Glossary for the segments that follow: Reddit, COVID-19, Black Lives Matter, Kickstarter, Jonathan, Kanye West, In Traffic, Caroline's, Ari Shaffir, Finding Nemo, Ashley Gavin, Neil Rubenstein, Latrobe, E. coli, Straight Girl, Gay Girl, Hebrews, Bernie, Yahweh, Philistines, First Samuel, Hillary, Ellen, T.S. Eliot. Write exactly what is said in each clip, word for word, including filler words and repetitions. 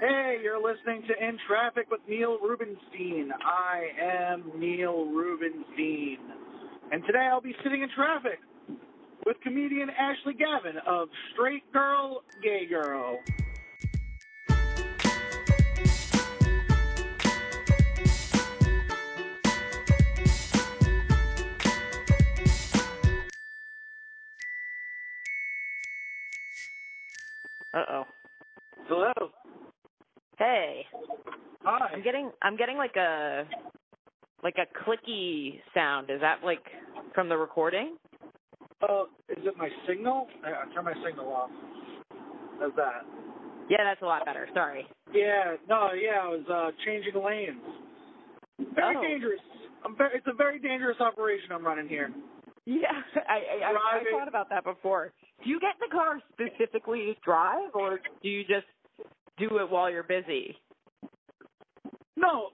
Hey, you're listening to In Traffic with Neil Rubenstein. I am Neil Rubenstein. And today I'll be sitting in traffic with comedian Ashley Gavin of Straight Girl, Gay Girl. Uh-oh. Hello. Hey. Hi. I'm getting I'm getting like a like a clicky sound. Is that like from the recording? Oh, uh, is it my signal? I turn my signal off. How's that? Yeah, that's a lot better. Sorry. Yeah. No. Yeah, I was uh, changing lanes. Very oh. dangerous. I'm very, it's a very dangerous operation I'm running here. Yeah, I, I, I, I thought about that before. Do you get in the car specifically to drive, or do you just do it while you're busy? No,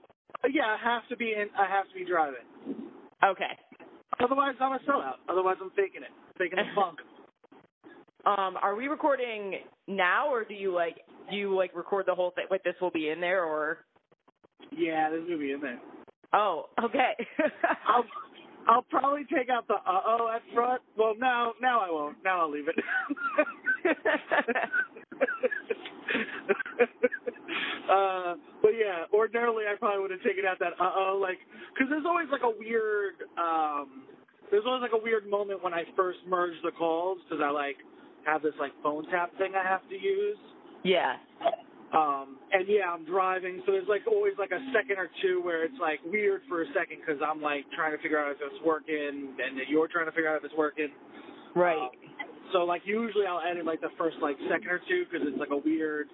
yeah, I have to be in. I have to be driving. Okay. Otherwise, I'm a sellout. Otherwise, I'm faking it, faking the funk. Um, are we recording now, or do you like do you like record the whole thing? Like this will be in there, or? Yeah, this will be in there. Oh, okay. I'll I'll probably take out the uh-oh at front. Well, now, now I won't. Now I'll leave it. uh, but, yeah, ordinarily I probably would have taken out that uh-oh, like, because there's always, like, a weird, um, there's always, like, a weird moment when I first merge the calls because I, like, have this, like, phone tap thing I have to use. Yeah. Um, and, yeah, I'm driving, so there's, like, always, like, a second or two where it's, like, weird for a second because I'm, like, trying to figure out if it's working and you're trying to figure out if it's working. Right. Um, so, like, usually I'll edit, like, the first, like, second or two because it's, like, a weird,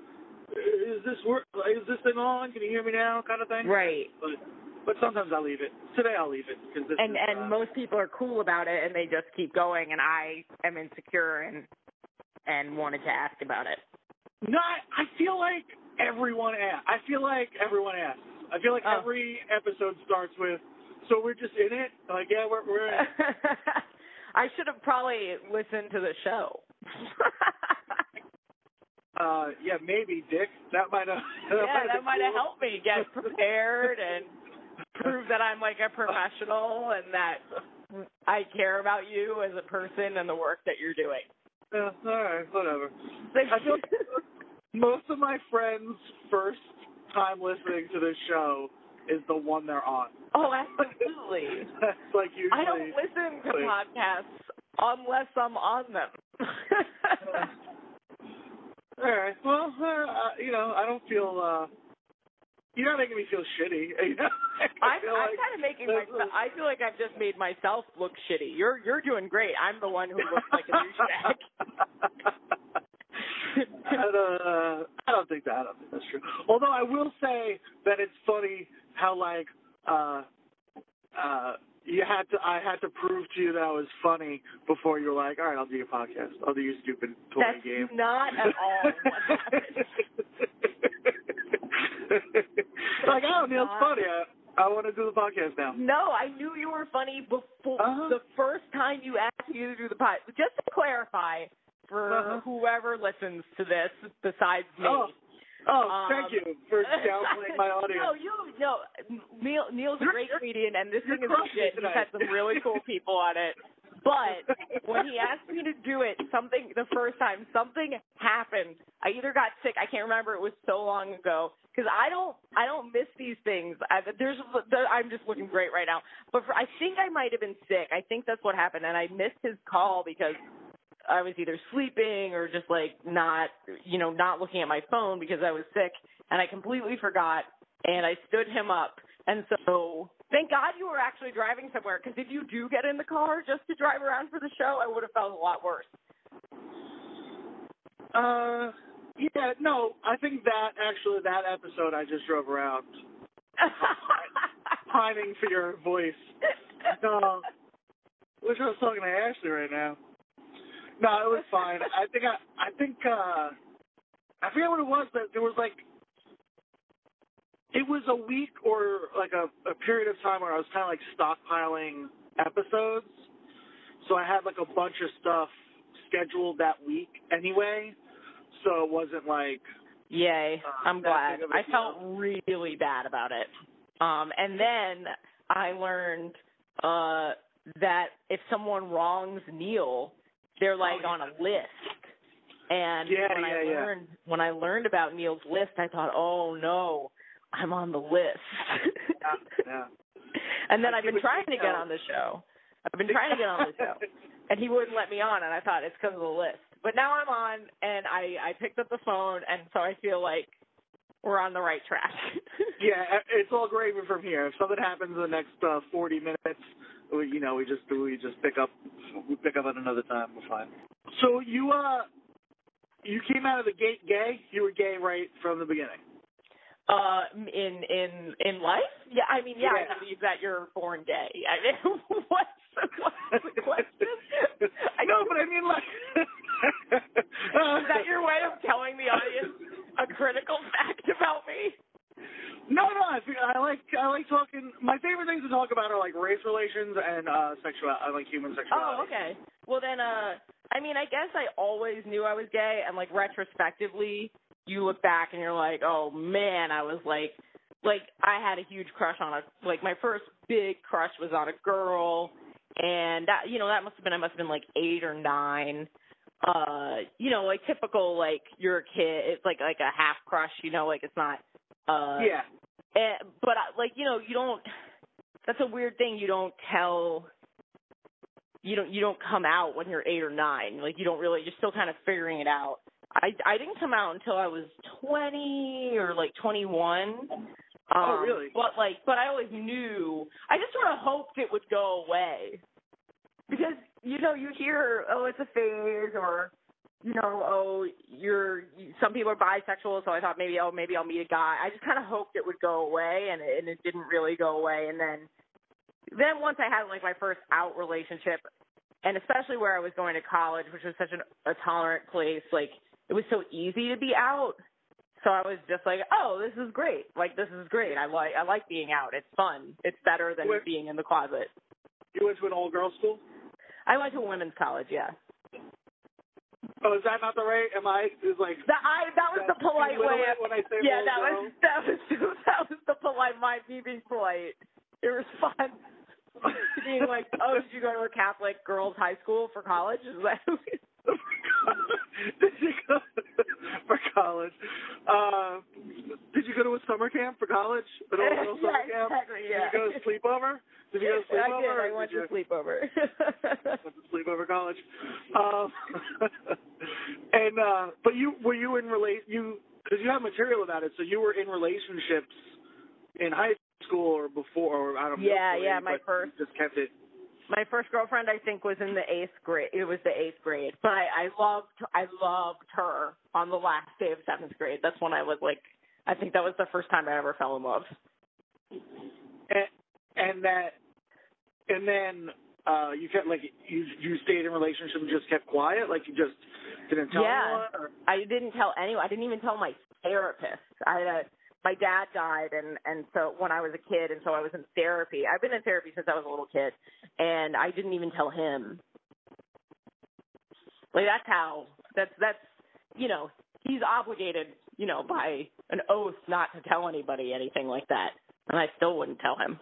is this work, is this thing on, can you hear me now kind of thing. Right. But, but sometimes I'll leave it. Today I'll leave it. Cause this and is, and uh, most people are cool about it and they just keep going, and I am insecure and and wanted to ask about it. No, I, I feel like everyone asks. I feel like everyone asks. I feel like oh. every episode starts with, so we're just in it? Like, yeah, we're, we're in it. I should have probably listened to the show. uh, yeah, maybe, Dick. That might have Yeah, that might have cool. helped me get prepared and prove that I'm, like, a professional and that I care about you as a person and the work that you're doing. Yeah, all right, whatever. I feel like most of my friends' first time listening to this show is the one they're on. Oh, absolutely. That's like usually. I don't listen to podcasts unless I'm on them. All right. Well, uh, you know, I don't feel. Uh, you're not making me feel shitty. You know? I I'm, like, I'm kind of making myself. I feel like I've just made myself look shitty. You're you're doing great. I'm the one who looks like a douchebag. I don't, uh, I don't think that. I don't think that's true. Although I will say that it's funny how like uh, uh, you had to. I had to prove to you that I was funny before you were like, all right, I'll do your podcast. I'll do your stupid toy that's game. That's not at all what happened. Like, oh, Neil, it's funny. I, I want to do the podcast now. No, I knew you were funny before uh-huh. the first time you asked me to do the podcast. Just to clarify. For uh-huh. whoever listens to this, besides me. Oh, oh um, thank you for downplaying my audience. No, you, no. Neil, Neil's a great comedian, and this You're thing is legit. He's had some really cool people on it. But when he asked me to do it, something the first time, something happened. I either got sick. I can't remember. It was so long ago. Because I don't, I don't miss these things. I, there's, there, I'm just looking great right now. But for, I think I might have been sick. I think that's what happened, and I missed his call because I was either sleeping or just, like, not, you know, not looking at my phone because I was sick, and I completely forgot, and I stood him up. And so thank God you were actually driving somewhere, because if you do get in the car just to drive around for the show, I would have felt a lot worse. Uh, yeah, no, I think that, actually, that episode I just drove around pining for your voice. Uh, wish I was talking to Ashley right now. No, it was fine. I think I, I think uh, I forget what it was, but there was like it was a week or like a, a period of time where I was kind of like stockpiling episodes, so I had like a bunch of stuff scheduled that week anyway, so it wasn't like Yay. Um, I'm glad. I felt really bad about it. Um, and then I learned uh, that if someone wrongs Neil, they're like oh, on a list. And yeah, when, yeah, I learned, yeah. when I learned about Neil's list, I thought, oh, no, I'm on the list. yeah, yeah. And then I I've been trying to know. get on the show. I've been trying to get on the show. And he wouldn't let me on, and I thought it's because of the list. But now I'm on, and I, I picked up the phone, and so I feel like we're on the right track. yeah, it's all gravy from here. If something happens in the next uh, forty minutes, we, you know, we just we just pick up we pick up at another time. We're fine. So you uh. You came out of the gate gay. You were gay right from the beginning. Uh, in in in life, yeah. I mean, yeah. yeah. I believe that you're born gay. I mean, what's the, what's the question? I know, but I mean, like, is that your way of telling the audience a critical fact about me? No, no. I, I like I like talking. My favorite things to talk about are like race relations and uh, sexuality. I like human sexuality. Oh, okay. Well, then, uh. I mean, I guess I always knew I was gay, and, like, retrospectively, you look back and you're like, oh, man, I was, like, like, I had a huge crush on a, like, my first big crush was on a girl, and that, you know, that must have been, I must have been, like, eight or nine, uh, you know, like, typical, like, you're a kid, it's, like, like a half crush, you know, like, it's not, uh, yeah, and, but, like, you know, you don't, that's a weird thing, you don't tell You don't you don't come out when you're eight or nine. Like you don't really you're still kind of figuring it out. I, I didn't come out until I was twenty or like twenty one. Um, oh really? But like but I always knew. I just sort of hoped it would go away because you know you hear oh it's a phase or you know oh you're some people are bisexual so I thought maybe oh maybe I'll meet a guy. I just kind of hoped it would go away and it, and it didn't really go away and then. Then once I had, like, my first out relationship, and especially where I was going to college, which was such an, a tolerant place, like, it was so easy to be out. So I was just like, oh, this is great. Like, this is great. I like I like being out. It's fun. It's better than went, being in the closet. You went to an all-girls school? I went to a women's college, yeah. Oh, is that not the right? Am I is like the, I, that was that the polite way. Of, when I say yeah, that was, that was that was the polite. My me being polite. It was fun. Being like, oh, did you go to a Catholic girls' high school for college? Did you go for college? Uh, did you go to a summer camp for college? An all-girls yeah, summer camp? Exactly, yeah. Did you go to sleepover? Did you go to sleepover? I did. I went to sleepover. Went to sleepover college. Um, and uh, but you were you in relate you because you have material about it, so you were in relationships in high school. School or before, or I don't know. Yeah, yeah. My first just kept it. My first girlfriend, I think, was in the eighth grade. It was the eighth grade, but I, I loved, I loved her on the last day of seventh grade. That's when I was like, I think that was the first time I ever fell in love. And, and that, and then uh, you kept like you you stayed in relationship and just kept quiet, like you just didn't tell yeah, anyone. Yeah, I didn't tell anyone. I didn't even tell my therapist. I had a. My dad died, and, and so when I was a kid, and so I was in therapy. I've been in therapy since I was a little kid, and I didn't even tell him. Like, that's how, that's, that's you know, he's obligated, you know, by an oath not to tell anybody anything like that, and I still wouldn't tell him.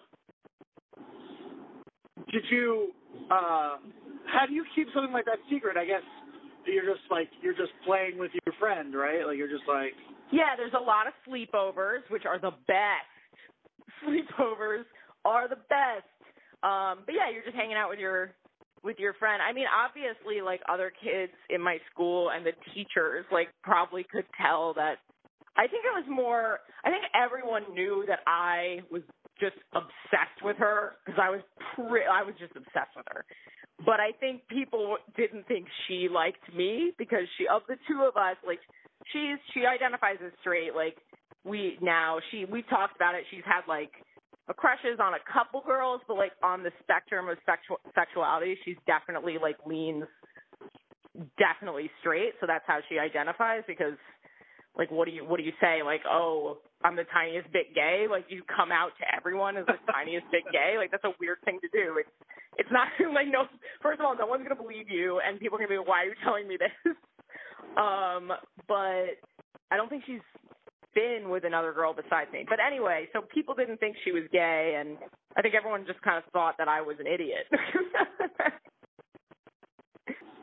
Did you, uh, how do you keep something like that secret? I guess you're just, like, you're just playing with your friend, right? Like, you're just, like... Yeah, there's a lot of sleepovers, which are the best. Sleepovers are the best. Um, but, yeah, you're just hanging out with your with your friend. I mean, obviously, like, other kids in my school and the teachers, like, probably could tell that. I think it was more – I think everyone knew that I was just obsessed with her because I was pre- I was just obsessed with her. But I think people didn't think she liked me because she – of the two of us, like – She's she identifies as straight. Like we now she we talked about it. She's had like a crushes on a couple girls, but like on the spectrum of sexual sexuality, she's definitely like leans definitely straight. So that's how she identifies because like what do you what do you say like oh I'm the tiniest bit gay like you come out to everyone as the tiniest bit gay like that's a weird thing to do. It's it's not like no first of all no one's gonna believe you and people are gonna be like, why are you telling me this. Um, but I don't think she's been with another girl besides me. But anyway, so people didn't think she was gay, and I think everyone just kind of thought that I was an idiot.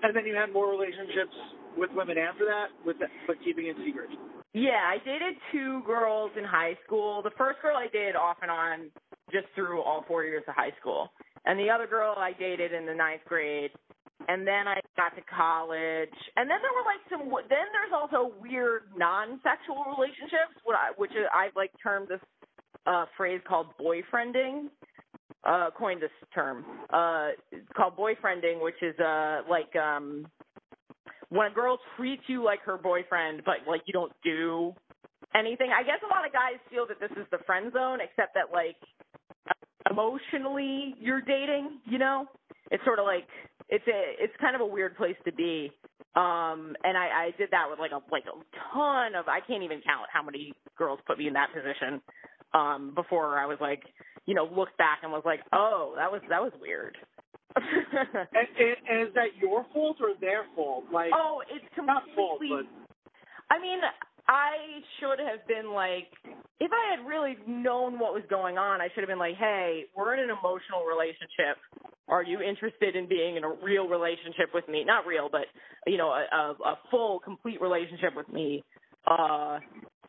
And then you had more relationships with women after that, with the, but keeping it secret. Yeah, I dated two girls in high school. The first girl I dated off and on just through all four years of high school. And the other girl I dated in the ninth grade. And then I got to college. And then there were, like, some – then there's also weird non-sexual relationships, which I've, like, termed this uh, phrase called boyfriending. Uh, coined this term. Uh, it's called boyfriending, which is, uh, like, um, when a girl treats you like her boyfriend, but, like, you don't do anything. I guess a lot of guys feel that this is the friend zone, except that, like, emotionally you're dating, you know? It's sort of like – It's a, it's kind of a weird place to be, um, and I, I did that with like a like a ton of I can't even count how many girls put me in that position um, before I was like, you know, looked back and was like, oh, that was that was weird. and, and, and is that your fault or their fault? Like, oh, it's completely. Not fault, but... I mean, I should have been like, if I had really known what was going on, I should have been like, hey, we're in an emotional relationship. Are you interested in being in a real relationship with me? Not real, but, you know, a, a, a full, complete relationship with me. Uh,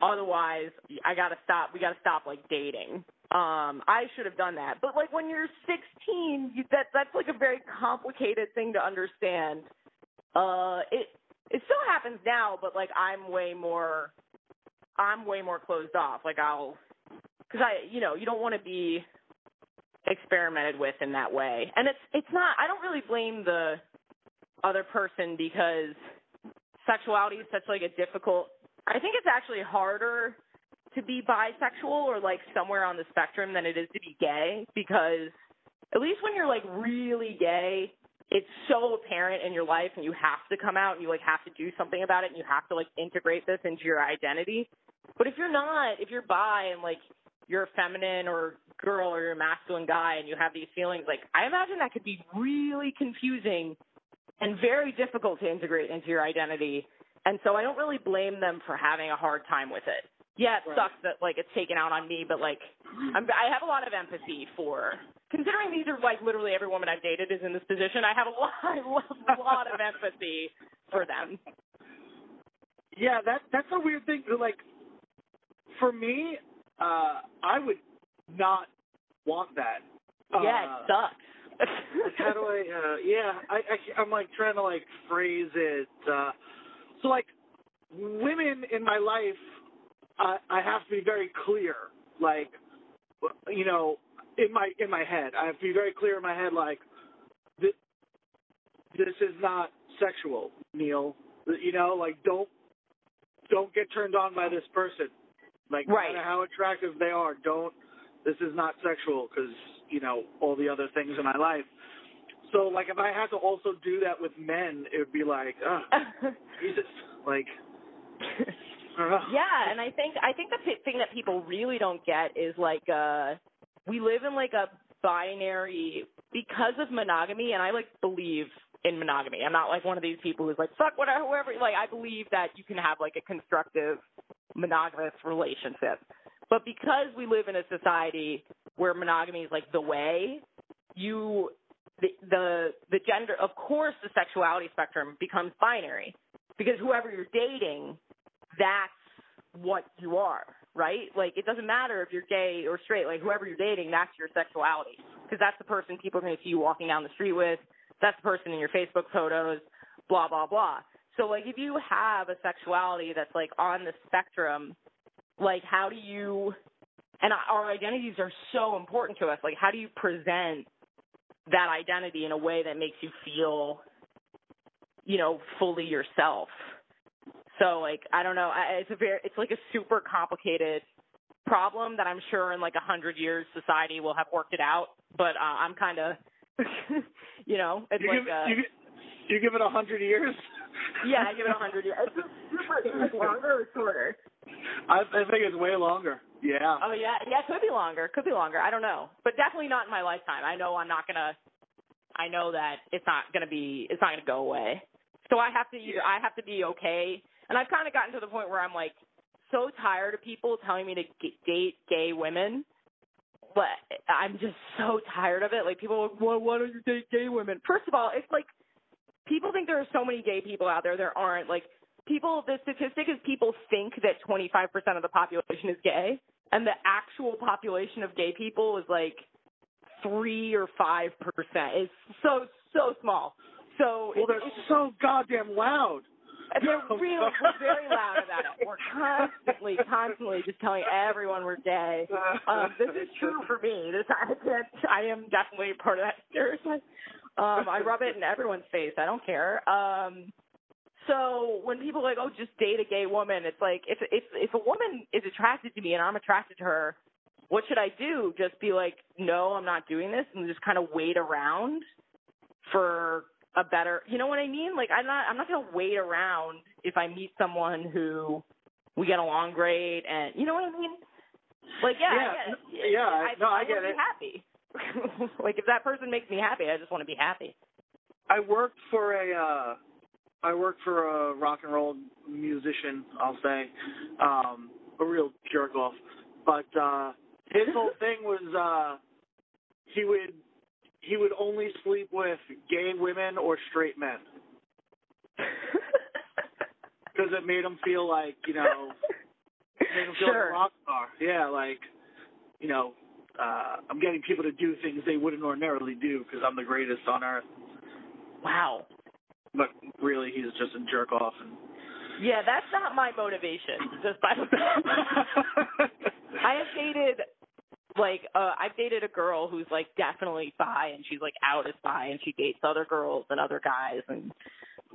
otherwise, I got to stop. We got to stop, like, dating. Um, I should have done that. But, like, when you're sixteen, you, that that's, like, a very complicated thing to understand. Uh, it it still happens now, but, like, I'm way more I'm way more closed off. Like, I'll – because, I, you know, you don't want to be – experimented with in that way. And it's it's not, I don't really blame the other person because sexuality is such like a difficult, I think it's actually harder to be bisexual or like somewhere on the spectrum than it is to be gay, because at least when you're like really gay, it's so apparent in your life and you have to come out and you like have to do something about it and you have to like integrate this into your identity. But if you're not, if you're bi and like you're a feminine or girl or you're a masculine guy and you have these feelings, like I imagine that could be really confusing and very difficult to integrate into your identity. And so I don't really blame them for having a hard time with it. Yeah, it right. sucks that like it's taken out on me, but like I'm, I have a lot of empathy for, considering these are like literally every woman I've dated is in this position, I have a lot, I love, a lot of empathy for them. Yeah, that that's a weird thing. Like for me, Uh, I would not want that. Yeah, uh, it sucks. How do I, uh, yeah, I, I, I'm, like, trying to, like, phrase it. Uh, so, like, women in my life, uh, I have to be very clear, like, you know, in my in my head. I have to be very clear in my head, like, this, this is not sexual, Neil. You know, like, don't don't get turned on by this person. Like, no matter how attractive they are, don't, this is not sexual because, you know, all the other things in my life. So, like, if I had to also do that with men, it would be like, oh, Jesus, like, I don't know. Yeah, and I think, I think the p- thing that people really don't get is, like, uh, we live in, like, a binary because of monogamy, and I, like, believe in monogamy. I'm not, like, one of these people who's like, fuck whatever, whoever, like, I believe that you can have, like, a constructive monogamous relationship. But because we live in a society where monogamy is like the way, you the, the the gender, of course the sexuality spectrum becomes binary, because whoever you're dating, that's what you are, right? Like it doesn't matter if you're gay or straight, like whoever you're dating, that's your sexuality, because that's the person people are going to see you walking down the street with, that's the person in your Facebook photos, blah blah blah. So, like, if you have a sexuality that's, like, on the spectrum, like, how do you – and our identities are so important to us. Like, how do you present that identity in a way that makes you feel, you know, fully yourself? So, like, I don't know. It's, a very, it's like, a super complicated problem that I'm sure in, like, a hundred years society will have worked it out. But uh, I'm kind of, you know, it's you like give, a, you, give, you give it a hundred years? Yeah, I give it a hundred years. It's super, it's longer or shorter? I, I think it's way longer. Yeah. Oh, yeah. Yeah, it could be longer. Could be longer. I don't know. But definitely not in my lifetime. I know I'm not going to – I know that it's not going to be – it's not going to go away. So I have to either, I have to be okay. And I've kind of gotten to the point where I'm like so tired of people telling me to date gay women. But I'm just so tired of it. Like, people are like, well, why don't you date gay women? First of all, it's like people think there are so many gay people out there. There aren't. Like, people, the statistic is people think that twenty-five percent of the population is gay, and the actual population of gay people is like three or five percent. It's so, so small. So well, they're so goddamn loud. They're really, we're very loud about it. We're constantly, constantly just telling everyone we're gay. Um, this is true for me. This, I, I am definitely part of that stereotype. Um, I rub it in everyone's face. I don't care. Um, so when people are like, oh, just date a gay woman, it's like, if, if, if a woman is attracted to me and I'm attracted to her, what should I do? Just be like, no, I'm not doing this, and just kind of wait around for a better, you know what I mean? Like, I'm not, I'm not going to wait around if I meet someone who we get along great, and you know what I mean? Like, yeah, yeah, I yeah, I, no, I, I get it. Happy. Like, if that person makes me happy, I just want to be happy. I worked for a, uh, I worked for a rock and roll musician, I'll say, um, a real jerk off, but uh, his whole thing was uh, he would. He would only sleep with gay women or straight men because it made him feel like, you know, made him feel sure. like a rock star. Yeah, like, you know, uh, I'm getting people to do things they wouldn't ordinarily do because I'm the greatest on earth. Wow. But really, he's just a jerk off. And... yeah, that's not my motivation. Just by the I have dated. Like, uh, I've dated a girl who's, like, definitely bi, and she's, like, out as bi, and she dates other girls and other guys and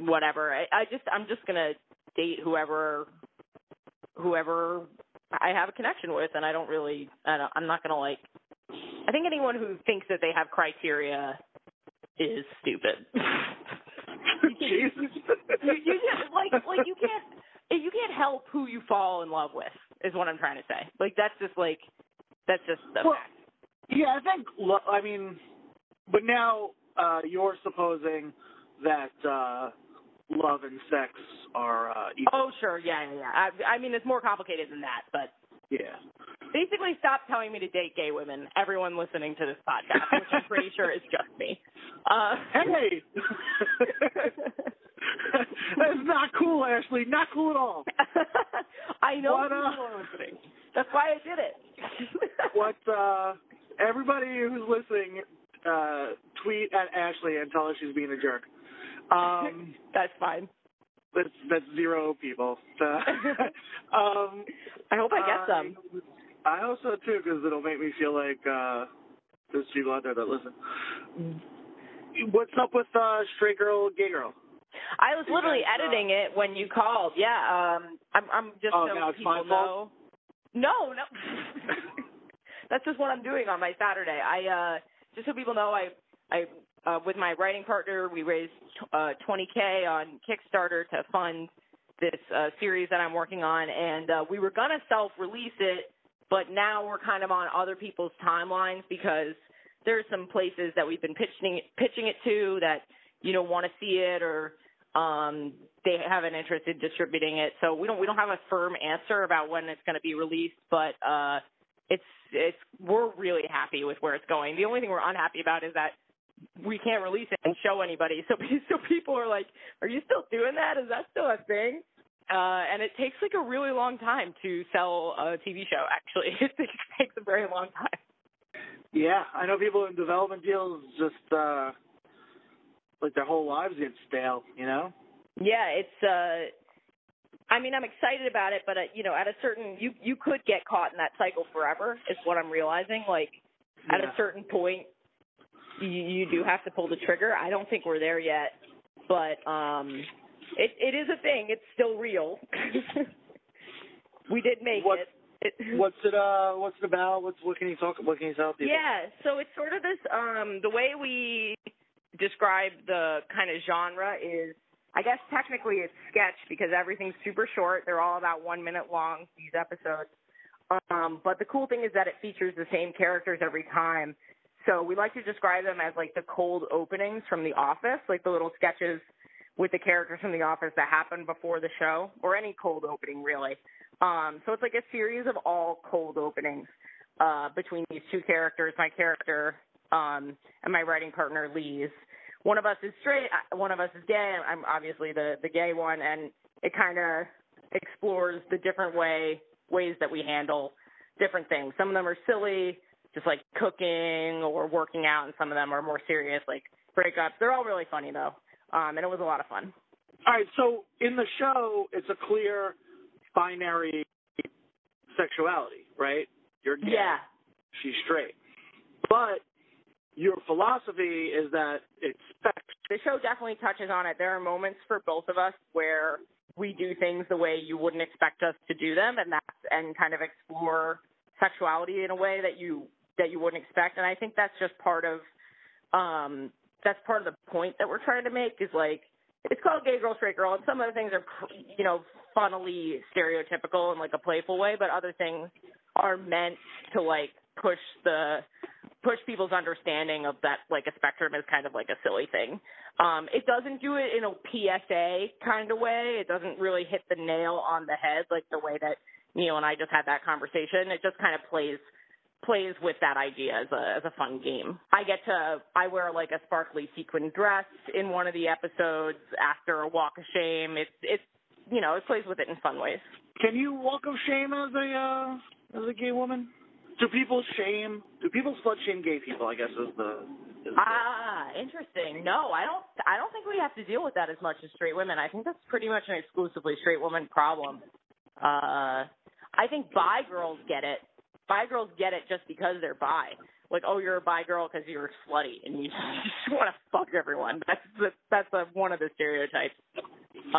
whatever. I, I just, I'm just going to date whoever, whoever I have a connection with, and I don't really, I don't, I'm not going to, like, I think anyone who thinks that they have criteria is stupid. you, you, you just, like, like, you can't, you can't help who you fall in love with is what I'm trying to say. Like, that's just, like, that's just the well, fact. Yeah, I think, I mean, but now uh, you're supposing that uh, love and sex are uh, equal. Oh, sure, yeah, yeah, yeah. I, I mean, it's more complicated than that, but. Yeah. Basically, stop telling me to date gay women, everyone listening to this podcast, which I'm pretty sure is just me. Uh, hey! That's not cool, Ashley. Not cool at all. I know what, uh, people are listening. That's why I did it. What, uh, everybody who's listening, uh, tweet at Ashley and tell her she's being a jerk. Um, that's fine. That's, that's zero people. Uh, um, I hope I get some. I, I also, too, because it'll make me feel like uh, there's people out there that listen. What's up with uh, Straight Girl, Gay Girl? I was literally because, editing uh, it when you called. Yeah, um, I'm, I'm just oh, so now people it's my know. Fault? No, no. That's just what I'm doing on my Saturday. I uh, just so people know, I I uh, with my writing partner, we raised uh, twenty K on Kickstarter to fund this uh, series that I'm working on, and uh, we were gonna self-release it, but now we're kind of on other people's timelines because there's some places that we've been pitching pitching it to that you know want to see it or. Um, they have an interest in distributing it, so we don't we don't have a firm answer about when it's going to be released. But uh, it's it's we're really happy with where it's going. The only thing we're unhappy about is that we can't release it and show anybody. So so people are like, "Are you still doing that? Is that still a thing?" Uh, and it takes like a really long time to sell a T V show. Actually, it takes a very long time. Yeah, I know people in development deals just. Uh... Like their whole lives get stale, you know? Yeah, it's, uh, I mean, I'm excited about it, but, uh, you know, at a certain, you, you could get caught in that cycle forever is what I'm realizing. Like, yeah. At a certain point, you, you do have to pull the trigger. I don't think we're there yet, but um, it, it is a thing. It's still real. We did make what, it. it. What's it, uh, what's it about? What's, what can you talk about? What can you tell people? Yeah, so it's sort of this, um, the way we... describe the kind of genre is, I guess technically it's sketch because everything's super short. They're all about one minute long, these episodes. Um, but the cool thing is that it features the same characters every time. So we like to describe them as like the cold openings from The Office, like the little sketches with the characters from The Office that happen before the show, or any cold opening really. Um, so it's like a series of all cold openings uh, between these two characters, my character um, and my writing partner, Lee's. One of us is straight, one of us is gay. I'm obviously the, the gay one, and it kind of explores the different way ways that we handle different things. Some of them are silly, just like cooking or working out, and some of them are more serious, like breakups. They're all really funny, though, um, and it was a lot of fun. All right, so in the show, it's a clear binary sexuality, right? You're gay. Yeah. She's straight. But your philosophy is that it's sexual. The show definitely touches on it. There are moments for both of us where we do things the way you wouldn't expect us to do them, and that's and kind of explore sexuality in a way that you that you wouldn't expect. And I think that's just part of um, that's part of the point that we're trying to make is like it's called Gay Girl, Straight Girl, and some of the things are you know funnily stereotypical in like a playful way, but other things are meant to like push the push people's understanding of that, like a spectrum is kind of like a silly thing. Um, it doesn't do it in a P S A kind of way. It doesn't really hit the nail on the head, like the way that Neil and I just had that conversation. It just kind of plays plays with that idea as a as a fun game. I get to I wear like a sparkly sequin dress in one of the episodes after a walk of shame. It's it's you know it plays with it in fun ways. Can you walk of shame as a uh, as a gay woman? Do people shame? Do people slut shame gay people? I guess is the is ah the... interesting. No, I don't. I don't think we have to deal with that as much as straight women. I think that's pretty much an exclusively straight woman problem. Uh, I think bi girls get it. Bi girls get it just because they're bi. Like, oh, you're a bi girl because you're slutty and you just want to fuck everyone. That's the, that's a, one of the stereotypes.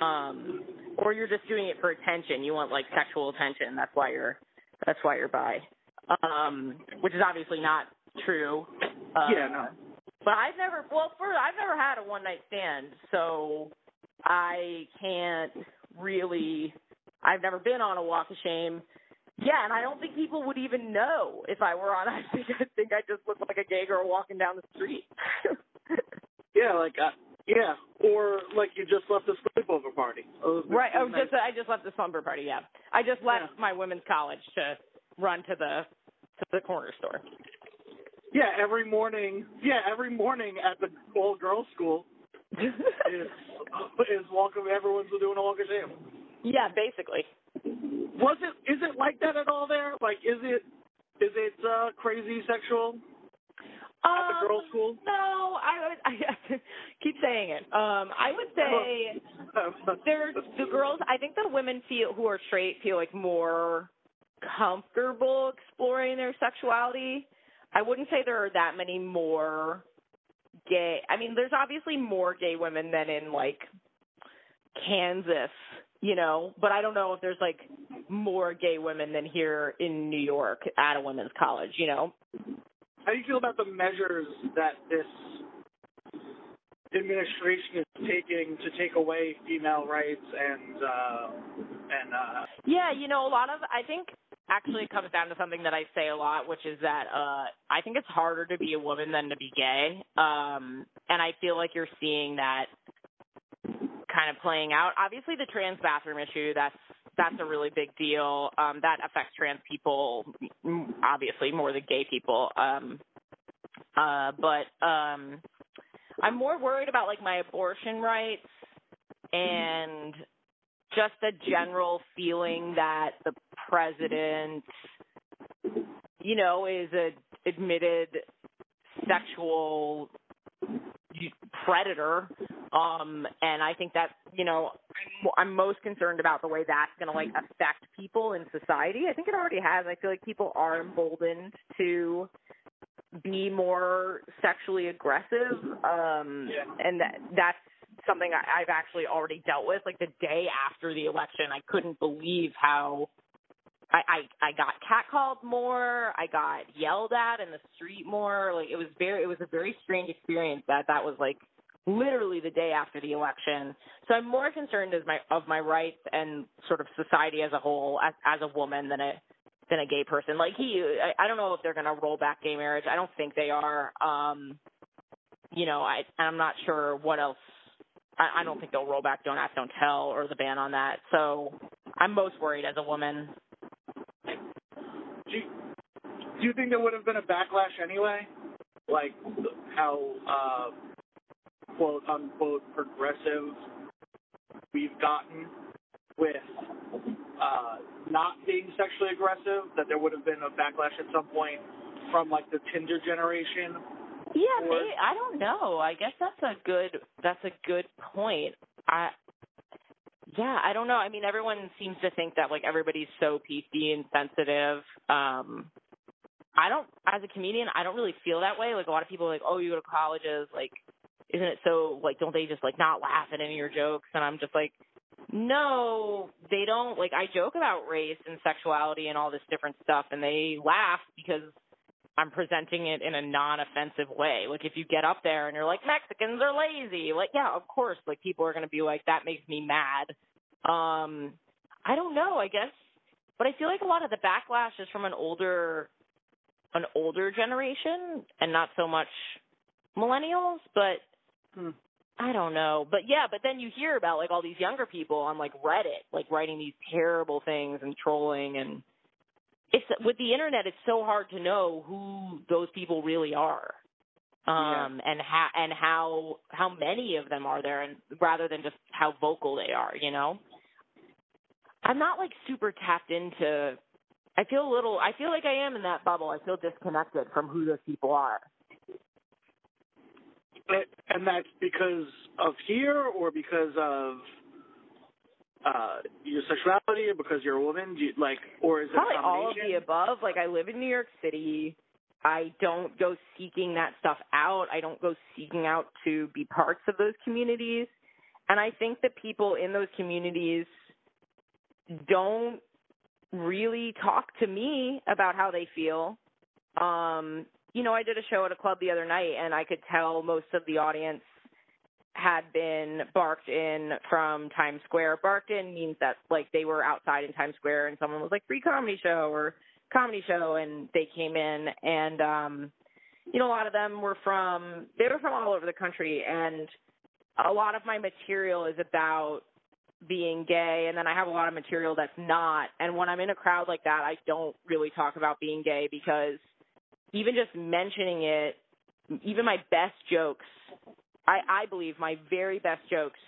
Um, or you're just doing it for attention. You want like sexual attention. That's why you're that's why you're bi. Um, which is obviously not true. Uh, yeah, no. But I've never, well, first, I've never had a one-night stand, so I can't really, I've never been on a walk of shame. Yeah, and I don't think people would even know if I were on. I think I think I just look like a gay girl walking down the street. yeah, like, uh, yeah, or like you just left a sleepover party. Right, oh, just, I just left the slumber party, yeah. I just left yeah. my women's college to run to the to the corner store. Yeah, every morning. Yeah, every morning at the old girls' school is is welcome. Everyone's doing a walk of shame. Yeah, basically. Was it? Is it like that at all there? Like, is it is it uh, crazy sexual at um, the girls' school? No, I would. I keep saying it. Um, I would say there's the girls. I think the women feel who are straight feel like more comfortable exploring their sexuality. I wouldn't say there are that many more gay. I mean, there's obviously more gay women than in like Kansas, you know, but I don't know if there's like more gay women than here in New York at a women's college, you know. How do you feel about the measures that this administration is taking to take away female rights and uh, and uh... yeah, you know, a lot of I think. Actually, it comes down to something that I say a lot, which is that uh, I think it's harder to be a woman than to be gay, um, and I feel like you're seeing that kind of playing out. Obviously, the trans bathroom issue, that's that's a really big deal. Um, that affects trans people, obviously, more than gay people. Um, uh, but um, I'm more worried about, like, my abortion rights and just a general feeling that the president, you know, is an admitted sexual predator, um, and I think that, you know, I'm most concerned about the way that's going to, like, affect people in society. I think it already has. I feel like people are emboldened to be more sexually aggressive, um, yeah. and that, that's something I've actually already dealt with. Like, the day after the election, I couldn't believe how I, I I got catcalled more. I got yelled at in the street more. Like, it was very it was a very strange experience that that was like literally the day after the election. So I'm more concerned as my of my rights and sort of society as a whole as as a woman than a than a gay person. Like he, I, I don't know if they're gonna roll back gay marriage. I don't think they are. Um, you know, I I'm not sure what else. I don't think they'll roll back Don't Ask, Don't Tell or the ban on that. So I'm most worried as a woman. Do you, do you think there would have been a backlash anyway? Like how, uh, quote, unquote, progressive we've gotten with uh, not being sexually aggressive, that there would have been a backlash at some point from, like, the Tinder generation? Yeah, or... they, I don't know. I guess that's a good that's a good point. I yeah, I don't know. I mean, everyone seems to think that, like, everybody's so P C and sensitive. Um, I don't, as a comedian, I don't really feel that way. Like, a lot of people are like, oh, you go to colleges, like, isn't it so, like, don't they just, like, not laugh at any of your jokes? And I'm just like, no, they don't. Like, I joke about race and sexuality and all this different stuff, and they laugh because I'm presenting it in a non-offensive way. Like, if you get up there and you're like, Mexicans are lazy, like, yeah, of course, like, people are going to be like, that makes me mad. Um, I don't know, I guess. But I feel like a lot of the backlash is from an older an older generation and not so much millennials, but hmm. I don't know. But, yeah, but then you hear about, like, all these younger people on, like, Reddit, like, writing these terrible things and trolling. And it's with the Internet, it's so hard to know who those people really are, um, yeah. and, ha- and how how many of them are there, and rather than just how vocal they are, you know? I'm not, like, super tapped into – I feel a little – I feel like I am in that bubble. I feel disconnected from who those people are. But, and that's because of here, or because of uh, your sexuality, or because you're a woman? Do you, like, or is it probably a combination? All of the above. Like, I live in New York City. I don't go seeking that stuff out. I don't go seeking out to be parts of those communities. And I think that people in those communities don't really talk to me about how they feel. Um You know, I did a show at a club the other night, and I could tell most of the audience had been barked in from Times Square. Barked in means that, like, they were outside in Times Square, and someone was like, free comedy show or comedy show, and they came in. And, um, you know, a lot of them were from – they were from all over the country, and a lot of my material is about being gay, and then I have a lot of material that's not. And when I'm in a crowd like that, I don't really talk about being gay because – even just mentioning it, even my best jokes, I, I believe my very best jokes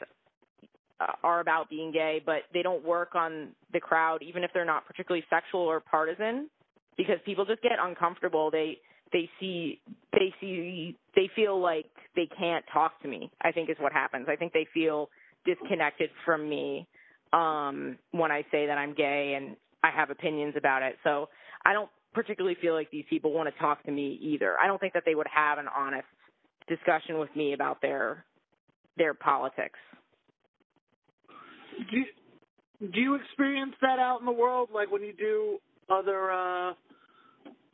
uh, are about being gay, but they don't work on the crowd, even if they're not particularly sexual or partisan, because people just get uncomfortable. They they see they see they feel like they can't talk to me, I think is what happens. I think they feel disconnected from me um, when I say that I'm gay and I have opinions about it. So I don't particularly feel like these people want to talk to me either. I don't think that they would have an honest discussion with me about their their politics. Do, do you experience that out in the world, like when you do other uh,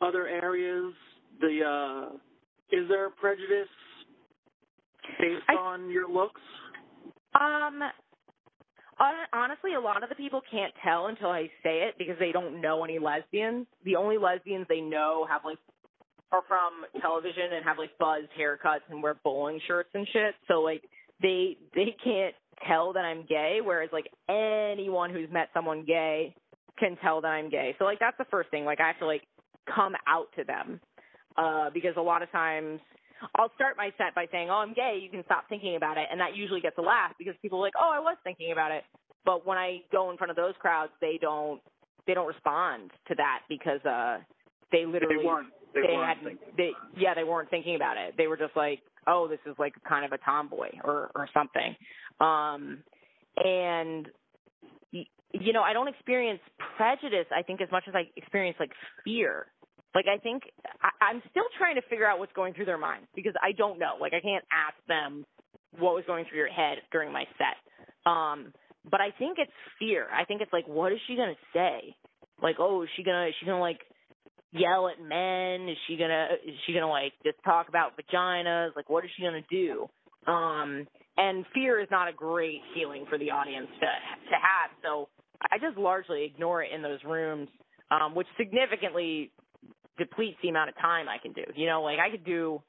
other areas? The uh, is there prejudice based I, on your looks? Um, honestly, a lot of the people can't tell until I say it because they don't know any lesbians. The only lesbians they know have, like, are from television and have, like, buzzed haircuts and wear bowling shirts and shit. So, like, they they can't tell that I'm gay, whereas, like, anyone who's met someone gay can tell that I'm gay. So, like, that's the first thing. Like, I have to, like, come out to them uh, because a lot of times – I'll start my set by saying, oh, I'm gay, you can stop thinking about it. And that usually gets a laugh because people are like, oh, I was thinking about it. But when I go in front of those crowds, they don't they don't respond to that because uh, they literally they weren't, they they weren't hadn't, thinking they, yeah, they weren't thinking about it. They were just like, oh, this is like kind of a tomboy or, or something. Um, and, you know, I don't experience prejudice, I think, as much as I experience, like, fear. Like, I think I, I'm still trying to figure out what's going through their minds because I don't know. Like, I can't ask them what was going through your head during my set. Um, but I think it's fear. I think it's like, what is she going to say? Like, oh, is she going to, is she going to, like, yell at men? Is she going to, is she going to, like, just talk about vaginas? Like, what is she going to do? Um, and fear is not a great feeling for the audience to to have. So I just largely ignore it in those rooms, um, which significantly depletes the amount of time I can do. You know, like, I could do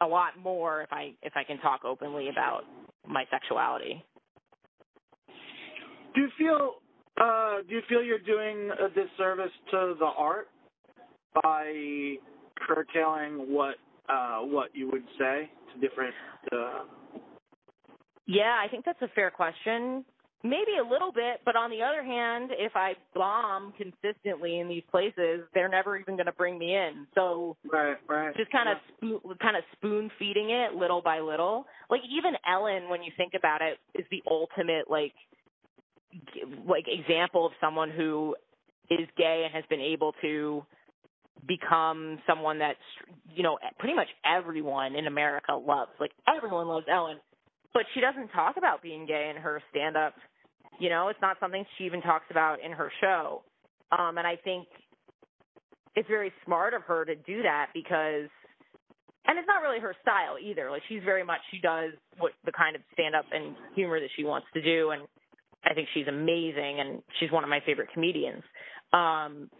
a lot more if I if I can talk openly about my sexuality. Do you feel Uh, do you feel you're doing a disservice to the art by curtailing what uh, what you would say to different? Uh... Yeah, I think that's a fair question. Maybe a little bit, but on the other hand, if I bomb consistently in these places, they're never even going to bring me in. So right, right. just kind yeah. of spoon, kind of spoon feeding it little by little. Like even Ellen, when you think about it, is the ultimate like like example of someone who is gay and has been able to become someone that, you know, pretty much everyone in America loves. Like everyone loves Ellen. But she doesn't talk about being gay in her stand-up. You know, it's not something she even talks about in her show. Um, and I think it's very smart of her to do that because – and it's not really her style either. Like, she's very much – she does what the kind of stand-up and humor that she wants to do, and I think she's amazing, and she's one of my favorite comedians. Um,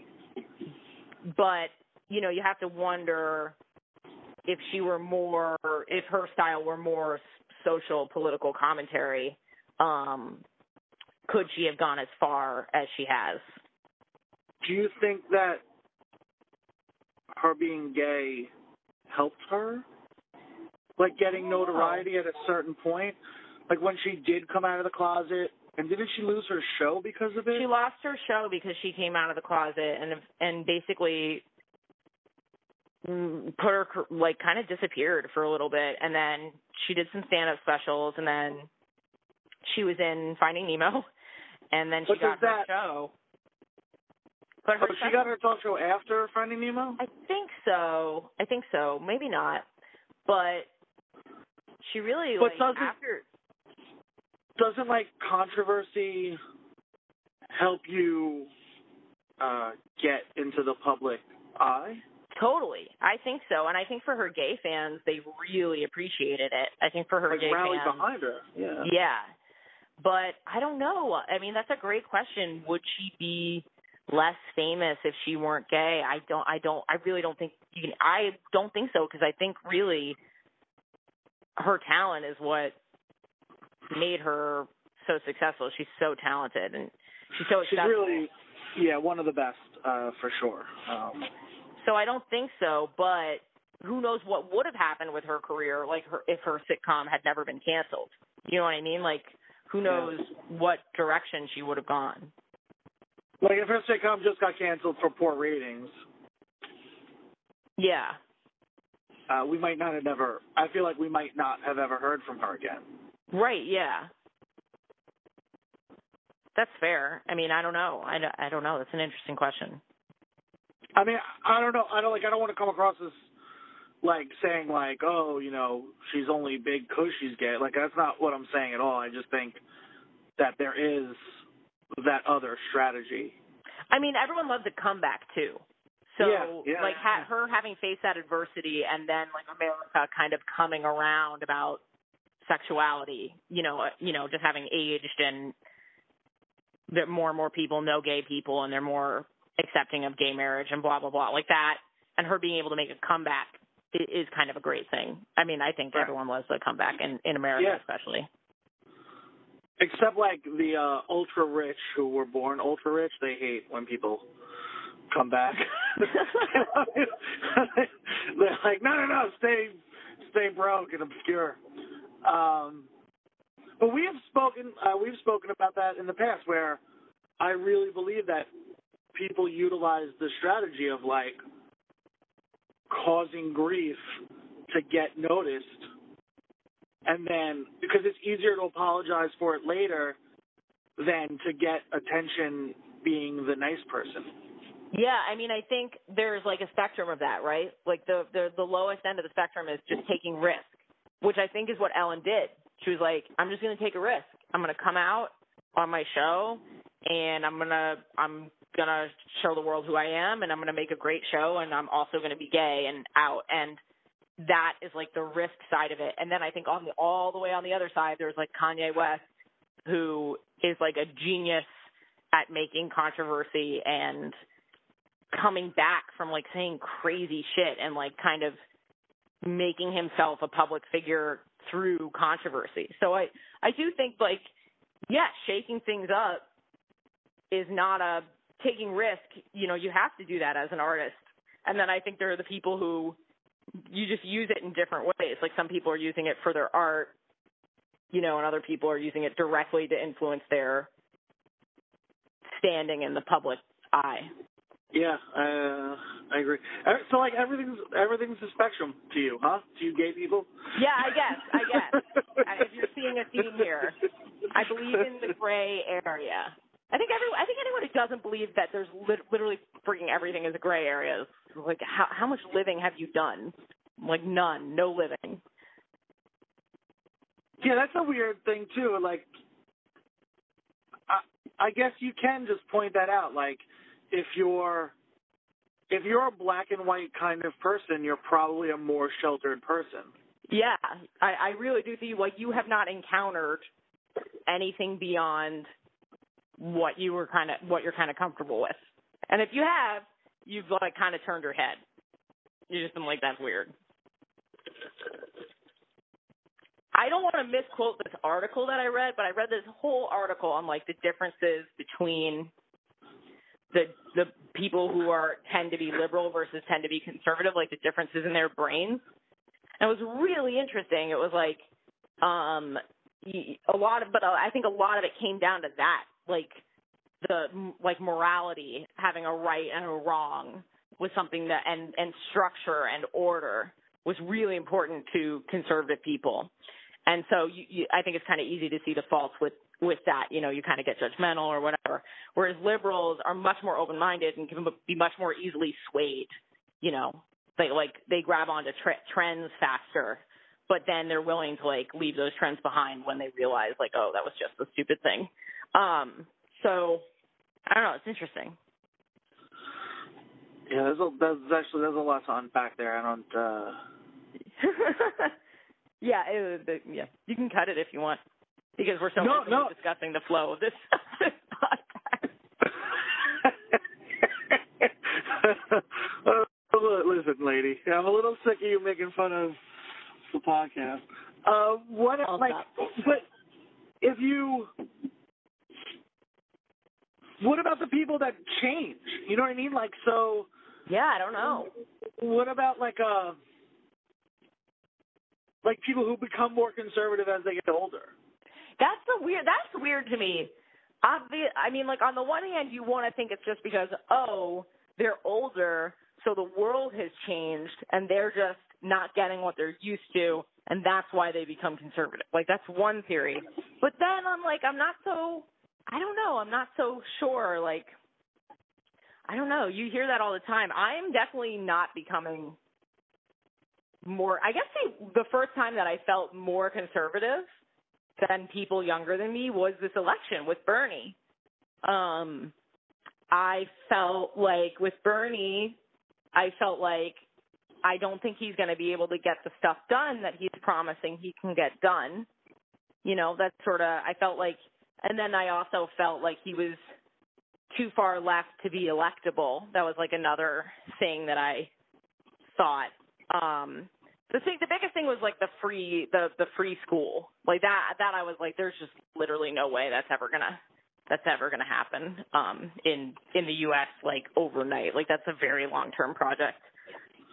but, you know, you have to wonder if she were more – if her style were more – social political commentary, um, could she have gone as far as she has? Do you think that her being gay helped her? Like getting notoriety at a certain point? Like when she did come out of the closet, and didn't she lose her show because of it? She lost her show because she came out of the closet and and basically put her, like, kind of disappeared for a little bit, and then she did some stand-up specials, and then she was in Finding Nemo, and then she what got her that... show. But her oh, special... she got her talk show after Finding Nemo? I think so. I think so. Maybe not. But she really, but like, doesn't, after... Doesn't, like, controversy help you uh, get into the public eye? Totally. I think so. And I think for her gay fans, they really appreciated it. I think for her like gay rallied fans. Behind her. Yeah. Yeah. But I don't know. I mean, that's a great question. Would she be less famous if she weren't gay? I don't, I don't, I really don't think, you can, I don't think so. Because I think really her talent is what made her so successful. She's so talented and she's so accessible. She's really, yeah, one of the best uh, for sure. Um So I don't think so, but who knows what would have happened with her career, like her, if her sitcom had never been canceled. You know what I mean? Like, who knows yeah. what direction she would have gone. Like, if her sitcom just got canceled for poor ratings. Yeah. Uh, we might not have ever, I feel like we might not have ever heard from her again. Right, yeah. That's fair. I mean, I don't know. I don't, I don't know. That's an interesting question. I mean, I don't know. I don't like. I don't want to come across as like saying like, oh, you know, she's only big because she's gay. Like that's not what I'm saying at all. I just think that there is that other strategy. I mean, everyone loves a comeback too. So yeah, yeah, like ha- her having faced that adversity and then like America kind of coming around about sexuality. You know, you know, just having aged and that more and more people know gay people and they're more accepting of gay marriage and blah, blah, blah, like that, and her being able to make a comeback is kind of a great thing. I mean, I think right. everyone loves a comeback, in, in America yeah. especially. Except, like, the uh, ultra-rich who were born ultra-rich, they hate when people come back. They're like, no, no, no, stay stay broke and obscure. Um, but we have spoken, uh, we've spoken about that in the past where I really believe that people utilize the strategy of, like, causing grief to get noticed. And then, because it's easier to apologize for it later than to get attention being the nice person. Yeah, I mean, I think there's, like, a spectrum of that, right? Like, the, the, the lowest end of the spectrum is just taking risk, which I think is what Ellen did. She was like, I'm just going to take a risk. I'm going to come out on my show, and I'm going to – I'm gonna show the world who I am, and I'm gonna make a great show, and I'm also gonna be gay and out, and that is like the risk side of it. And then I think on the, all the way on the other side, there's like Kanye West, who is like a genius at making controversy and coming back from like saying crazy shit and like kind of making himself a public figure through controversy. So I I do think like yeah, shaking things up is not a taking risk. You know, you have to do that as an artist. And then I think there are the people who you just use it in different ways. Like some people are using it for their art, you know, and other people are using it directly to influence their standing in the public eye. Yeah, uh, I agree. So, like, everything's everything's a spectrum to you, huh? To you gay people? Yeah, I guess, I guess. If you're seeing a theme here, I believe in the gray area. I think every I think anyone who doesn't believe that there's lit- literally freaking everything is a gray area, like, how how much living have you done? Like, none, no living. Yeah, that's a weird thing too. Like, I, I guess you can just point that out, like. If you're if you're a black and white kind of person, you're probably a more sheltered person. Yeah, I, I really do think, like, you have not encountered anything beyond what you were kind of what you're kind of comfortable with. And if you have, you've like kind of turned your head. You just been like, that's weird. I don't want to misquote this article that I read, but I read this whole article on like the differences between. The the people who are tend to be liberal versus tend to be conservative, like the differences in their brains. And it was really interesting. It was like um, a lot of, but I think a lot of it came down to that, like the like morality, having a right and a wrong was something that, and and structure and order was really important to conservative people. And so you, you, I think it's kind of easy to see the faults with. With that, you know, you kind of get judgmental or whatever, whereas liberals are much more open-minded and can be much more easily swayed, you know. They, like, they grab onto tra- trends faster, but then they're willing to, like, leave those trends behind when they realize, like, oh, that was just a stupid thing. Um, so, I don't know, it's interesting. Yeah, there's, a, there's actually there's a lot to unpack there. I don't, uh... yeah, it, yeah, you can cut it if you want. Because we're so no, busy no. discussing the flow of this, this podcast. uh, listen, lady, I'm a little sick of you making fun of the podcast. Uh, what I'll like? Stop. But if you, what about the people that change? You know what I mean? Like so. Yeah, I don't know. What about like uh, like people who become more conservative as they get older? That's the weird. That's weird to me. Obvi- I mean, like, on the one hand, you want to think it's just because, oh, they're older, so the world has changed, and they're just not getting what they're used to, and that's why they become conservative. Like, that's one theory. But then I'm like, I'm not so, I don't know, I'm not so sure. Like, I don't know. You hear that all the time. I'm definitely not becoming more, I guess the, the first time that I felt more conservative than people younger than me was this election with Bernie. Um, I felt like with Bernie, I felt like I don't think he's going to be able to get the stuff done that he's promising he can get done. You know, that's sort of, I felt like, and then I also felt like he was too far left to be electable. That was like another thing that I thought. Um, The thing, the biggest thing was like the free, the, the free school, like that. That I was like, there's just literally no way that's ever gonna, that's ever gonna happen um, in in the U S like overnight. Like that's a very long term project.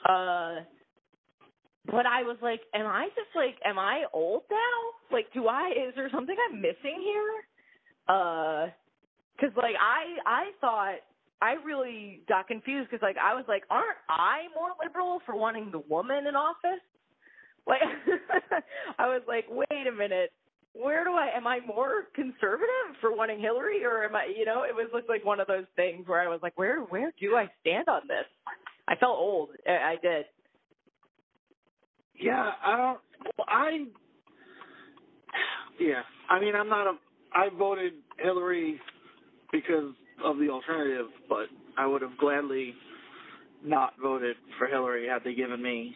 Uh, but I was like, am I just like, am I old now? Like, do I? Is there something I'm missing here? Because uh, like I, I thought. I really got confused because, like, I was like, aren't I more liberal for wanting the woman in office? Like, I was like, wait a minute, where do I, am I more conservative for wanting Hillary, or am I, you know, it was just like one of those things where I was like, where, where do I stand on this? I felt old. I, I did. Yeah, I don't, well, I, yeah, I mean, I'm not a, I voted Hillary because of the alternative, but I would have gladly not voted for Hillary had they given me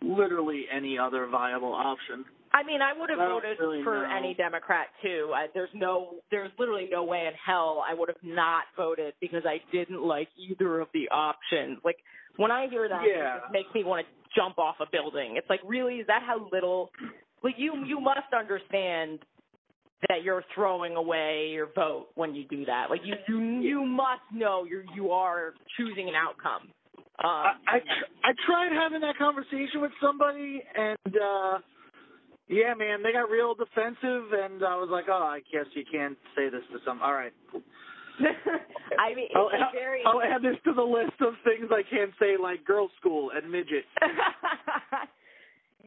literally any other viable option. I mean, I would have I voted really for know. any Democrat, too. I, there's no, there's literally no way in hell I would have not voted because I didn't like either of the options. Like, when I hear that, yeah. It just makes me want to jump off a building. It's like, really, is that how little? Like, you, you must understand that you're throwing away your vote when you do that. Like, you you, you must know you you are choosing an outcome. Um, I, I, tr- I tried having that conversation with somebody, and, uh, yeah, man, they got real defensive, and I was like, oh, I guess you can't say this to some. All right. I mean, I'll, it's very... I'll add this to the list of things I can't say, like girl school and midget.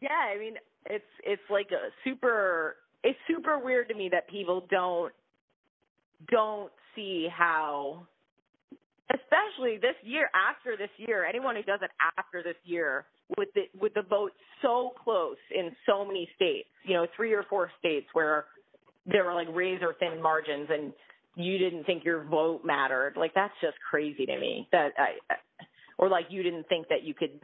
Yeah, I mean, it's it's like a super... It's super weird to me that people don't don't see how, especially this year, after this year, anyone who does it after this year, with the with the vote so close in so many states, you know, three or four states where there were like razor thin margins and you didn't think your vote mattered. Like, that's just crazy to me. That I, or like you didn't think that you could,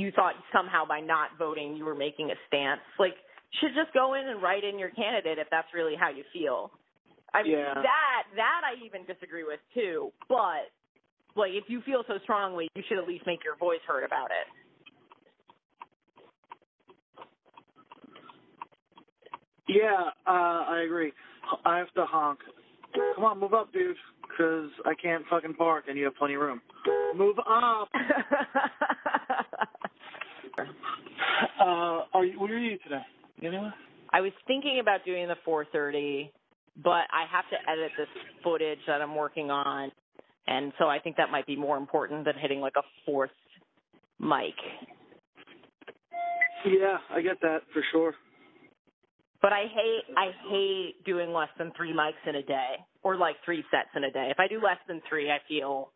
you thought somehow by not voting you were making a stance. Like, should just go in and write in your candidate if that's really how you feel. I mean, yeah. that that I even disagree with too. But like, if you feel so strongly, you should at least make your voice heard about it. Yeah, uh, I agree. I have to honk. Come on, move up, dude, because I can't fucking park, and you have plenty of room. Move up. uh, are you? Where are you today? I was thinking about doing the four thirty, but I have to edit this footage that I'm working on, and so I think that might be more important than hitting, like, a fourth mic. Yeah, I get that for sure. But I hate I hate doing less than three mics in a day, or, like, three sets in a day. If I do less than three, I feel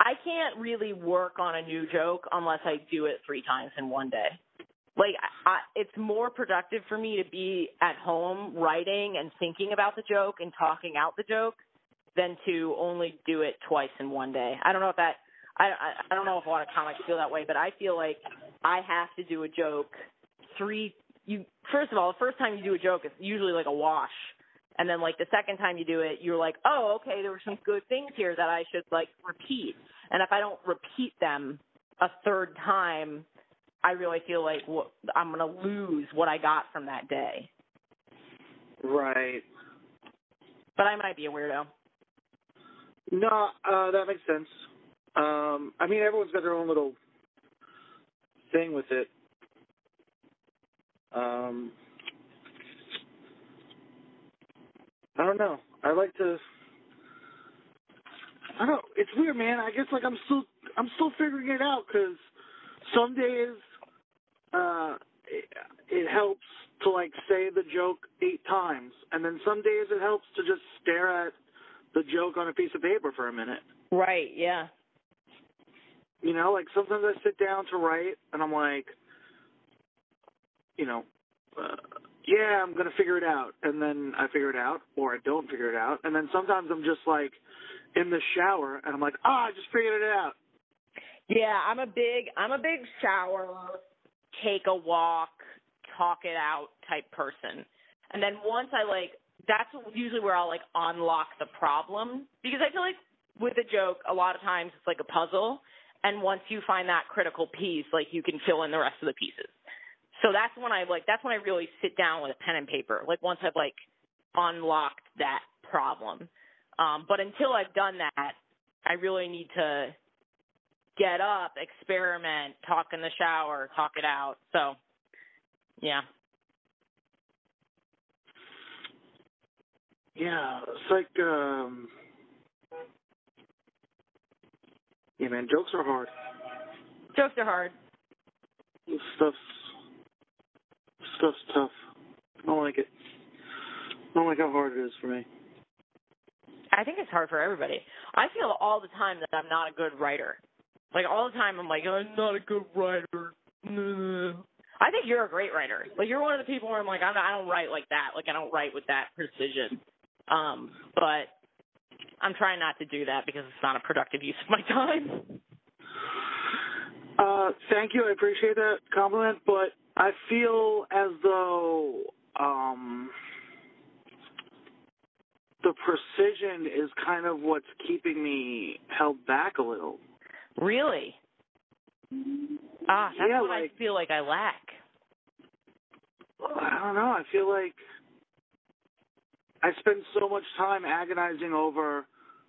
I can't really work on a new joke unless I do it three times in one day. Like, I, it's more productive for me to be at home writing and thinking about the joke and talking out the joke than to only do it twice in one day. I don't know if that – I I don't know if a lot of comics feel that way, but I feel like I have to do a joke three – you first of all, the first time you do a joke, it's usually like a wash. And then, like, the second time you do it, you're like, oh, okay, there were some good things here that I should, like, repeat. And if I don't repeat them a third time – I really feel like well, I'm going to lose what I got from that day. Right. But I might be a weirdo. No, uh, that makes sense. Um, I mean, everyone's got their own little thing with it. Um, I don't know. I like to... I don't... It's weird, man. I guess, like, I'm still, I'm still figuring it out because some days... Uh, it, it helps to, like, say the joke eight times. And then some days it helps to just stare at the joke on a piece of paper for a minute. Right, yeah. You know, like, sometimes I sit down to write, and I'm like, you know, uh, yeah, I'm going to figure it out. And then I figure it out, or I don't figure it out. And then sometimes I'm just, like, in the shower, and I'm like, ah, oh, I just figured it out. Yeah, I'm a big, I'm a big shower, take a walk, talk it out type person. And then once I, like, that's usually where I'll, like, unlock the problem. Because I feel like with a joke, a lot of times it's like a puzzle. And once you find that critical piece, like, you can fill in the rest of the pieces. So that's when I, like, that's when I really sit down with a pen and paper. Like, once I've, like, unlocked that problem. Um, but until I've done that, I really need to get up, experiment, talk in the shower, talk it out. So, yeah. Yeah, it's like, um, yeah, man, jokes are hard. Jokes are hard. Stuff's, stuff's tough. I don't like it. I don't like how hard it is for me. I think it's hard for everybody. I feel all the time that I'm not a good writer. Like, all the time, I'm like, I'm not a good writer. I think you're a great writer. Like, you're one of the people where I'm like, I'm not, I don't write like that. Like, I don't write with that precision. Um, but I'm trying not to do that because it's not a productive use of my time. Uh, thank you. I appreciate that compliment. But I feel as though um, the precision is kind of what's keeping me held back a little. Really? Ah, that's yeah, what like, I feel like I lack. I don't know. I feel like I spend so much time agonizing over,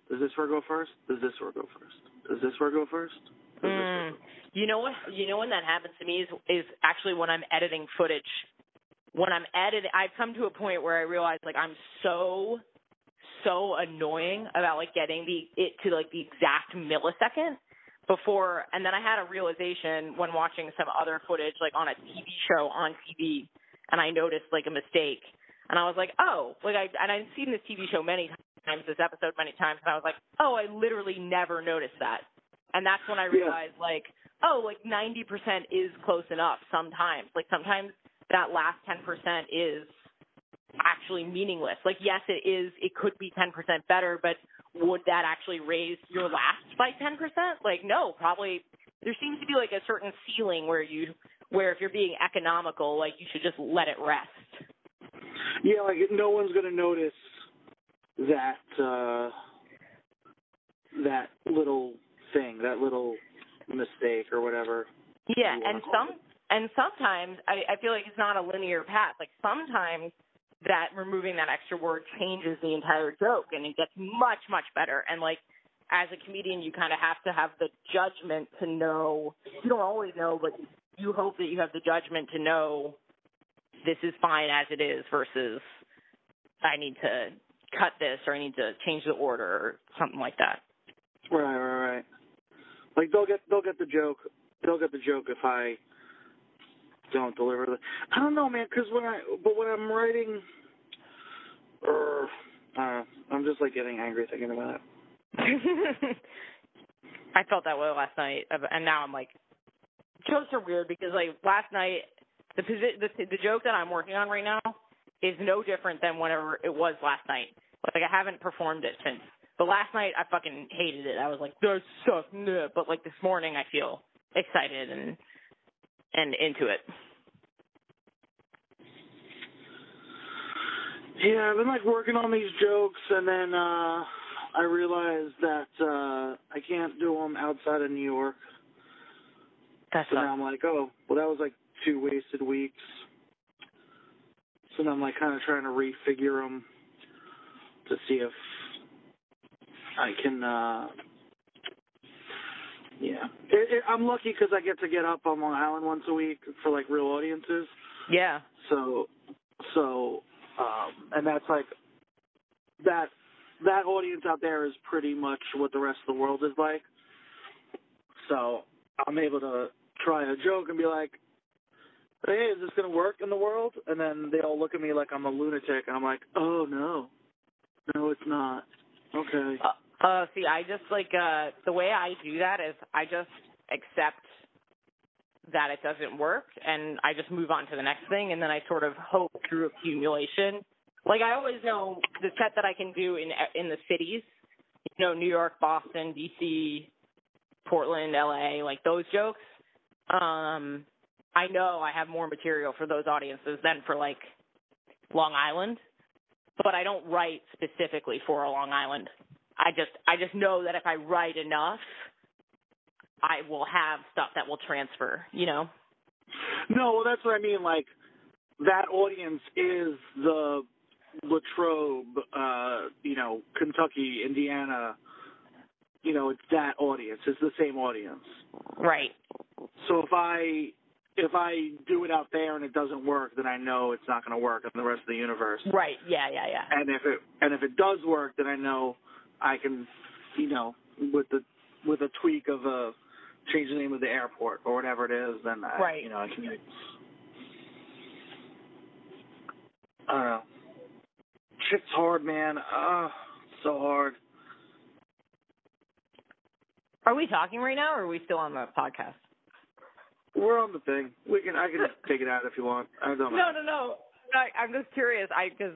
does this word go first? Does this word go first? Does this word go first? Mm. You know what? You know when that happens to me is, is actually when I'm editing footage. When I'm editing, I've come to a point where I realize, like, I'm so, so annoying about, like, getting the it to, like, the exact millisecond before. And then I had a realization when watching some other footage, like, on a T V show on T V, and I noticed, like, a mistake. And I was like, oh, like, I and I've seen this T V show many times, this episode many times, and I was like, oh, I literally never noticed that. And that's when I realized, yeah. like, oh, like, ninety percent is close enough sometimes. Like, sometimes that last ten percent is actually meaningless. Like, yes, it is. It could be ten percent better, but would that actually raise your last by ten percent? Like, no, probably. There seems to be, like, a certain ceiling where you, where if you're being economical, like, you should just let it rest. Yeah, like, no one's going to notice that, uh, that little thing, that little mistake or whatever. Yeah, and some it. and sometimes I, I feel like it's not a linear path. Like, sometimes that removing that extra word changes the entire joke and it gets much, much better. And, like, as a comedian, you kind of have to have the judgment to know. You don't always know, but you hope that you have the judgment to know this is fine as it is versus I need to cut this or I need to change the order or something like that. Right, right, right. Like, they'll get they'll get the joke. They'll get the joke if I don't deliver the. I don't know, man. Cause when I but when I'm writing, er, uh, I'm just like getting angry thinking about it. I felt that way last night, and now I'm like, jokes are weird because, like, last night the the the joke that I'm working on right now is no different than whenever it was last night. Like, I haven't performed it since. But last night, I fucking hated it. I was like, that sucked. Nah. But, like, this morning, I feel excited and and into it. Yeah, I've been, like, working on these jokes, and then uh, I realized that uh, I can't do them outside of New York. That's so now I'm like, oh, well, that was, like, two wasted weeks. So now I'm, like, kind of trying to refigure them to see if I can, uh, yeah. It, it, I'm lucky because I get to get up on Long Island once a week for, like, real audiences. Yeah. So, so, um, and that's, like, that that audience out there is pretty much what the rest of the world is like. So I'm able to try a joke and be like, hey, is this going to work in the world? And then they all look at me like I'm a lunatic, and I'm like, oh, no. No, it's not. Okay. Uh, Uh, see, I just, like, uh, the way I do that is I just accept that it doesn't work, and I just move on to the next thing, and then I sort of hope through accumulation. Like, I always know the set that I can do in in the cities, you know, New York, Boston, D C, Portland, L A, like those jokes. Um, I know I have more material for those audiences than for, like, Long Island, but I don't write specifically for a Long Island. I just I just know that if I write enough, I will have stuff that will transfer, you know? No, well, that's what I mean. Like, that audience is the Latrobe, uh, you know, Kentucky, Indiana. You know, it's that audience. It's the same audience. Right. So if I if I do it out there and it doesn't work, then I know it's not going to work in the rest of the universe. Right. Yeah, yeah, yeah. And if it and if it does work, then I know I can, you know, with the with a tweak of a change the name of the airport or whatever it is, then I, right. you know, I can. I don't know. Shit's hard, man. Ah, oh, so hard. Are we talking right now, or are we still on the podcast? We're on the thing. We can. I can take it out if you want. I don't know. No, no, no. I, I'm just curious. I because.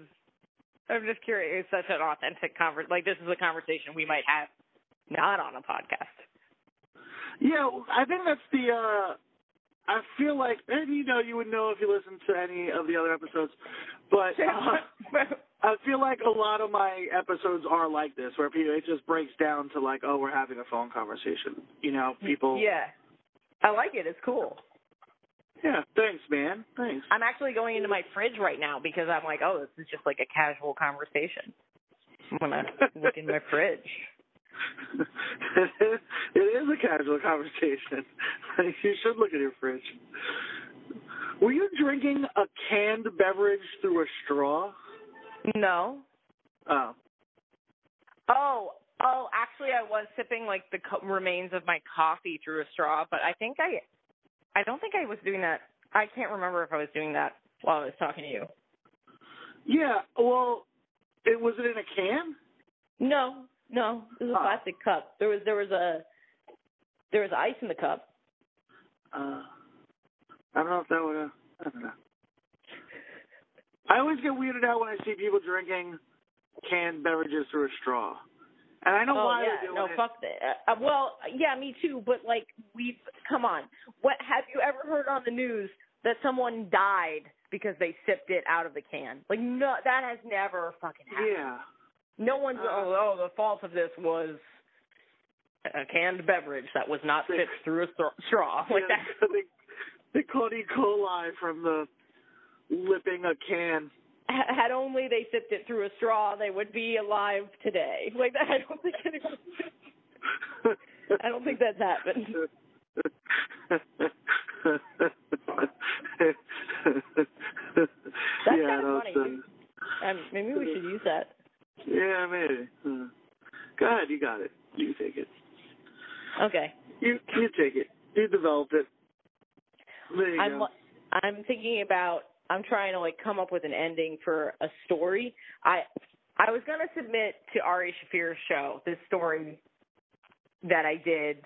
I'm just curious. It's such an authentic conversation. Like, this is a conversation we might have not on a podcast. Yeah, I think that's the uh, – I feel like – and, you know, you would know if you listened to any of the other episodes. But uh, I feel like a lot of my episodes are like this, where it just breaks down to, like, oh, we're having a phone conversation. You know, people – yeah. I like it. It's cool. Yeah, thanks, man. Thanks. I'm actually going into my fridge right now because I'm like, oh, this is just like a casual conversation when I look in my fridge. It is, it is a casual conversation. You should look at your fridge. Were you drinking a canned beverage through a straw? No. Oh. Oh, oh! Actually, I was sipping like the co- remains of my coffee through a straw, but I think I, I don't think I was doing that. I can't remember if I was doing that while I was talking to you. Yeah. Well, it was it in a can? No, no. It was a oh. plastic cup. There was there was a there was ice in the cup. Uh, I don't know if that would. Uh, I don't know. I always get weirded out when I see people drinking canned beverages through a straw. And I know oh, why yeah. they're doing no, it. Fuck that. Uh, well, yeah, me too, but, like, we've – come on. What have you ever heard on the news that someone died because they sipped it out of the can? Like, no, that has never fucking happened. Yeah. No one's uh, – oh, the fault of this was a canned beverage that was not sipped through a straw. Like yeah, that. They, they caught E. coli from the lipping a can. Had only they sipped it through a straw, they would be alive today. Like that, I don't think anyone. I don't think that's happened. That's yeah, kind of funny. Uh, um, maybe we should use that. Yeah, maybe. Uh, go ahead, you got it. You take it. Okay. You you take it. You developed it. There you I'm, go. I'm thinking about. I'm trying to, like, come up with an ending for a story. I I was going to submit to Ari Shaffir's show this story that I did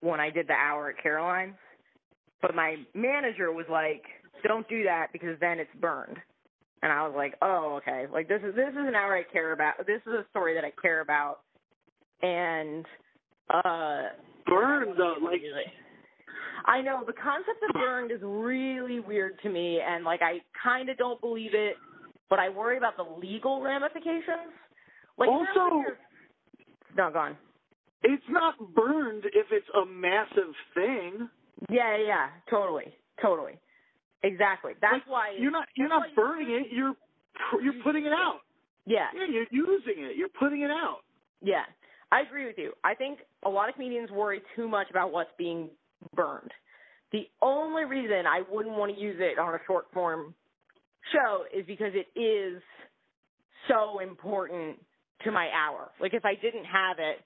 when I did the hour at Caroline's, but my manager was like, don't do that because then it's burned. And I was like, oh, okay. Like, this is this is an hour I care about. This is a story that I care about. And uh, burned, though, like – I know the concept of burned is really weird to me, and like I kind of don't believe it, but I worry about the legal ramifications. Like, also, no, go on. It's not burned if it's a massive thing. Yeah, yeah, totally, totally, exactly. That's like, why you're not you're not burning it. You're you're putting it out. Yeah. Yeah, you're using it. You're putting it out. Yeah, I agree with you. I think a lot of comedians worry too much about what's being burned. The only reason I wouldn't want to use it on a short form show is because it is so important to my hour. Like, if I didn't have it,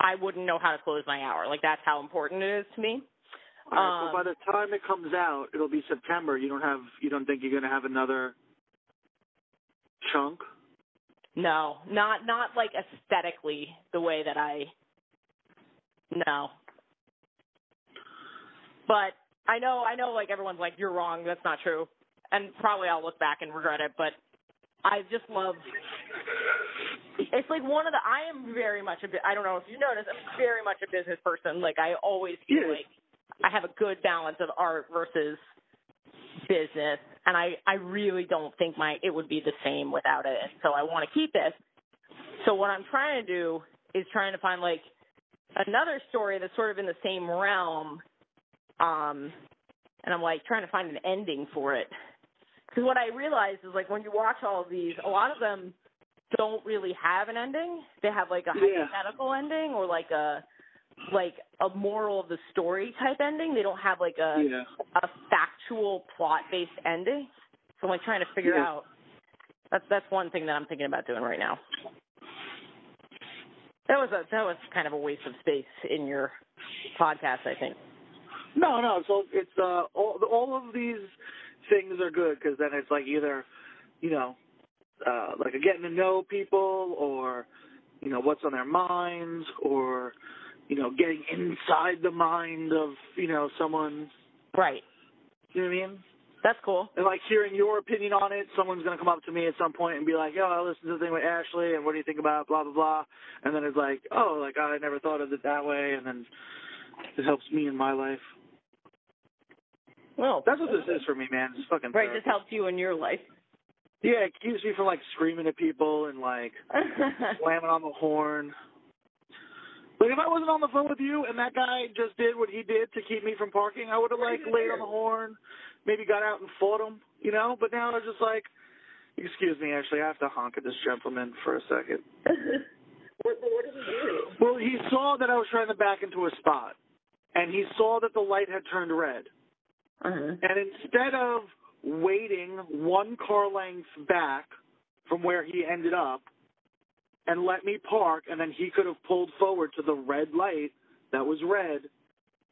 I wouldn't know how to close my hour. Like, that's how important it is to me. All right, um, well, by the time it comes out, it'll be September. You don't have you don't think you're going to have another chunk? No, not not like aesthetically the way that I no. But I know, I know, like, everyone's like, you're wrong, that's not true. And probably I'll look back and regret it, but I just love – it's like one of the – I am very much a – I don't know if you notice, I'm very much a business person. Like, I always feel yeah. like I have a good balance of art versus business, and I, I really don't think my it would be the same without it. And so I want to keep this. So what I'm trying to do is trying to find, like, another story that's sort of in the same realm – Um, and I'm, like, trying to find an ending for it. Because what I realized is, like, when you watch all of these, a lot of them don't really have an ending. They have, like, a yeah. hypothetical ending or, like, a like a moral of the story type ending. They don't have, like, a, yeah. a factual plot-based ending. So I'm, like, trying to figure yeah. out. That's, that's one thing that I'm thinking about doing right now. That was a, that was kind of a waste of space in your podcast, I think. No, no. So it's uh, all all of these things are good because then it's like either, you know, uh, like getting to know people or, you know, what's on their minds or, you know, getting inside the mind of, you know, someone. Right. You know what I mean? That's cool. And like hearing your opinion on it, someone's gonna come up to me at some point and be like, "Yo, I listened to the thing with Ashley, and what do you think about blah blah blah?" And then it's like, "Oh, like I never thought of it that way," and then it helps me in my life. Well, that's what this is for me, man. It's fucking right. Therapy. This helps you in your life. Yeah, it keeps me from like screaming at people and like slamming on the horn. Like if I wasn't on the phone with you and that guy just did what he did to keep me from parking, I would have, like, laid on the horn, maybe got out and fought him, you know? But now I was just like, excuse me, Ashley, I have to honk at this gentleman for a second. What, what did he do? Well, he saw that I was trying to back into a spot, and he saw that the light had turned red. Uh-huh. And instead of waiting one car length back from where he ended up, and let me park, and then he could have pulled forward to the red light that was red,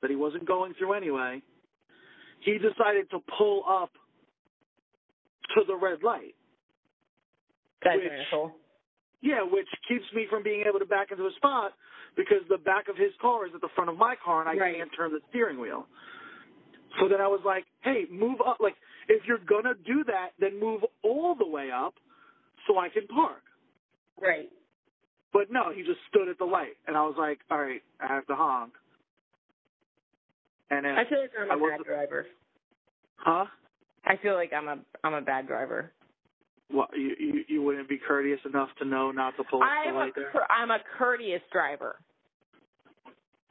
that he wasn't going through anyway, he decided to pull up to the red light. That's asshole. Yeah, which keeps me from being able to back into a spot because the back of his car is at the front of my car, and I right. can't turn the steering wheel. So then I was like, hey, move up. Like, if you're going to do that, then move all the way up so I can park. Right. But no, he just stood at the light, and I was like, all right, I have to honk. And I feel like I'm a bad driver. Huh? I feel like I'm a I'm a bad driver. Well, you, you, you wouldn't be courteous enough to know not to pull up the light there? I'm a courteous driver.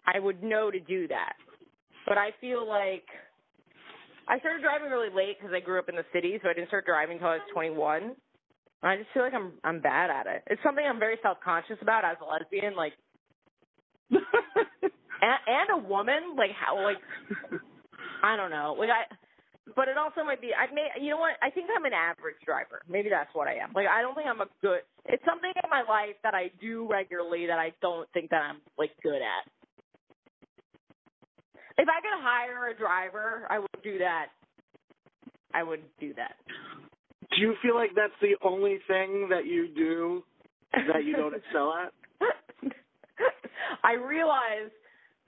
I would know to do that. But I feel like I started driving really late because I grew up in the city, so I didn't start driving until I was twenty-one. I just feel like I'm I'm bad at it. It's something I'm very self-conscious about as a lesbian, like, and, and a woman, like how, like, I don't know, like I. But it also might be I may you know what I think I'm an average driver. Maybe that's what I am. Like I don't think I'm a good. It's something in my life that I do regularly that I don't think that I'm like good at. If I could hire a driver, I would do that. I would do that. Do you feel like that's the only thing that you do that you don't excel at? I realized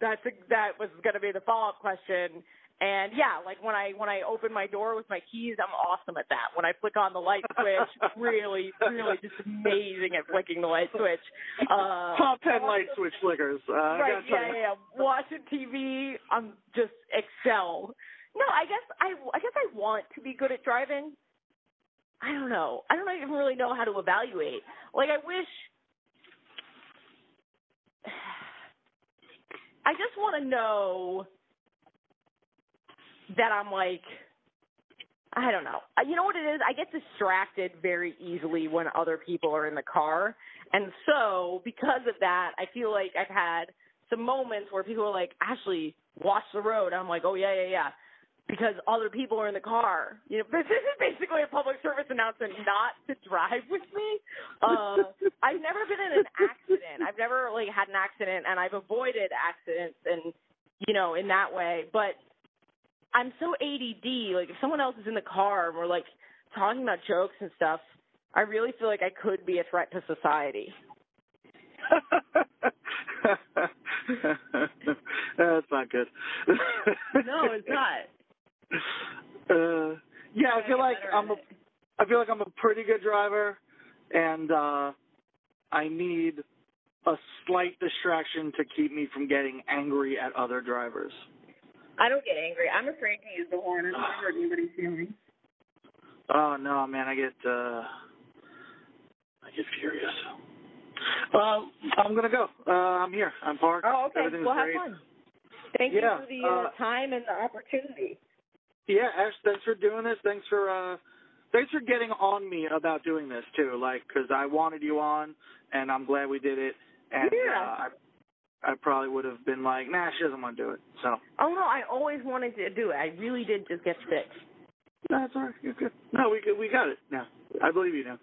that's a, that was going to be the follow-up question. And, yeah, like when I when I open my door with my keys, I'm awesome at that. When I flick on the light switch, really, really just amazing at flicking the light switch. Uh, Top ten watching, light switch flickers. Uh, right, yeah, yeah, yeah. Watching T V, I'm just excel. No, I guess I, I guess I want to be good at driving. I don't know. I don't even really know how to evaluate. Like, I wish – I just want to know that I'm, like – I don't know. You know what it is? I get distracted very easily when other people are in the car. And so because of that, I feel like I've had some moments where people are like, Ashley, watch the road. And I'm like, oh, yeah, yeah, yeah. Because other people are in the car. You know, this is basically a public service announcement not to drive with me. Uh, I've never been in an accident. I've never really had an accident, and I've avoided accidents and, you know, in that way. But I'm so A D D. Like, if someone else is in the car and we're, like, talking about jokes and stuff, I really feel like I could be a threat to society. That's not good. No, it's not. Uh, yeah, I feel like I'm a, I feel like I'm a pretty good driver, and uh, I need a slight distraction to keep me from getting angry at other drivers. I don't get angry. I'm afraid to use the horn. I don't uh, hurt anybody's feelings. Oh no, man! I get uh, I get furious. Well, I'm gonna go. Uh, I'm here. I'm parked. Oh, okay. Everything's well, great. Have fun. Thank yeah, you for the uh, uh, time and the opportunity. Yeah, Ash, thanks for doing this. Thanks for uh, thanks for getting on me about doing this too. Like, because I wanted you on, and I'm glad we did it. And yeah. uh, I, I probably would have been like, nah, she doesn't want to do it. So. Oh no, I always wanted to do it. I really did just get sick. No, that's all right. You're good. No, we we got it now. I believe you now.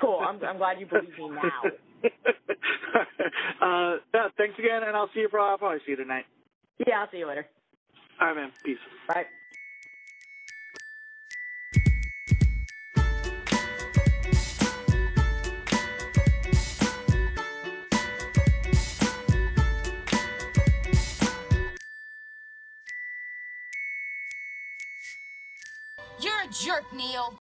Cool. I'm I'm glad you believe me now. uh, yeah, thanks again, and I'll see you probably, I'll probably see you tonight. Yeah, I'll see you later. All right, man. Peace. Bye. You're a jerk, Neil.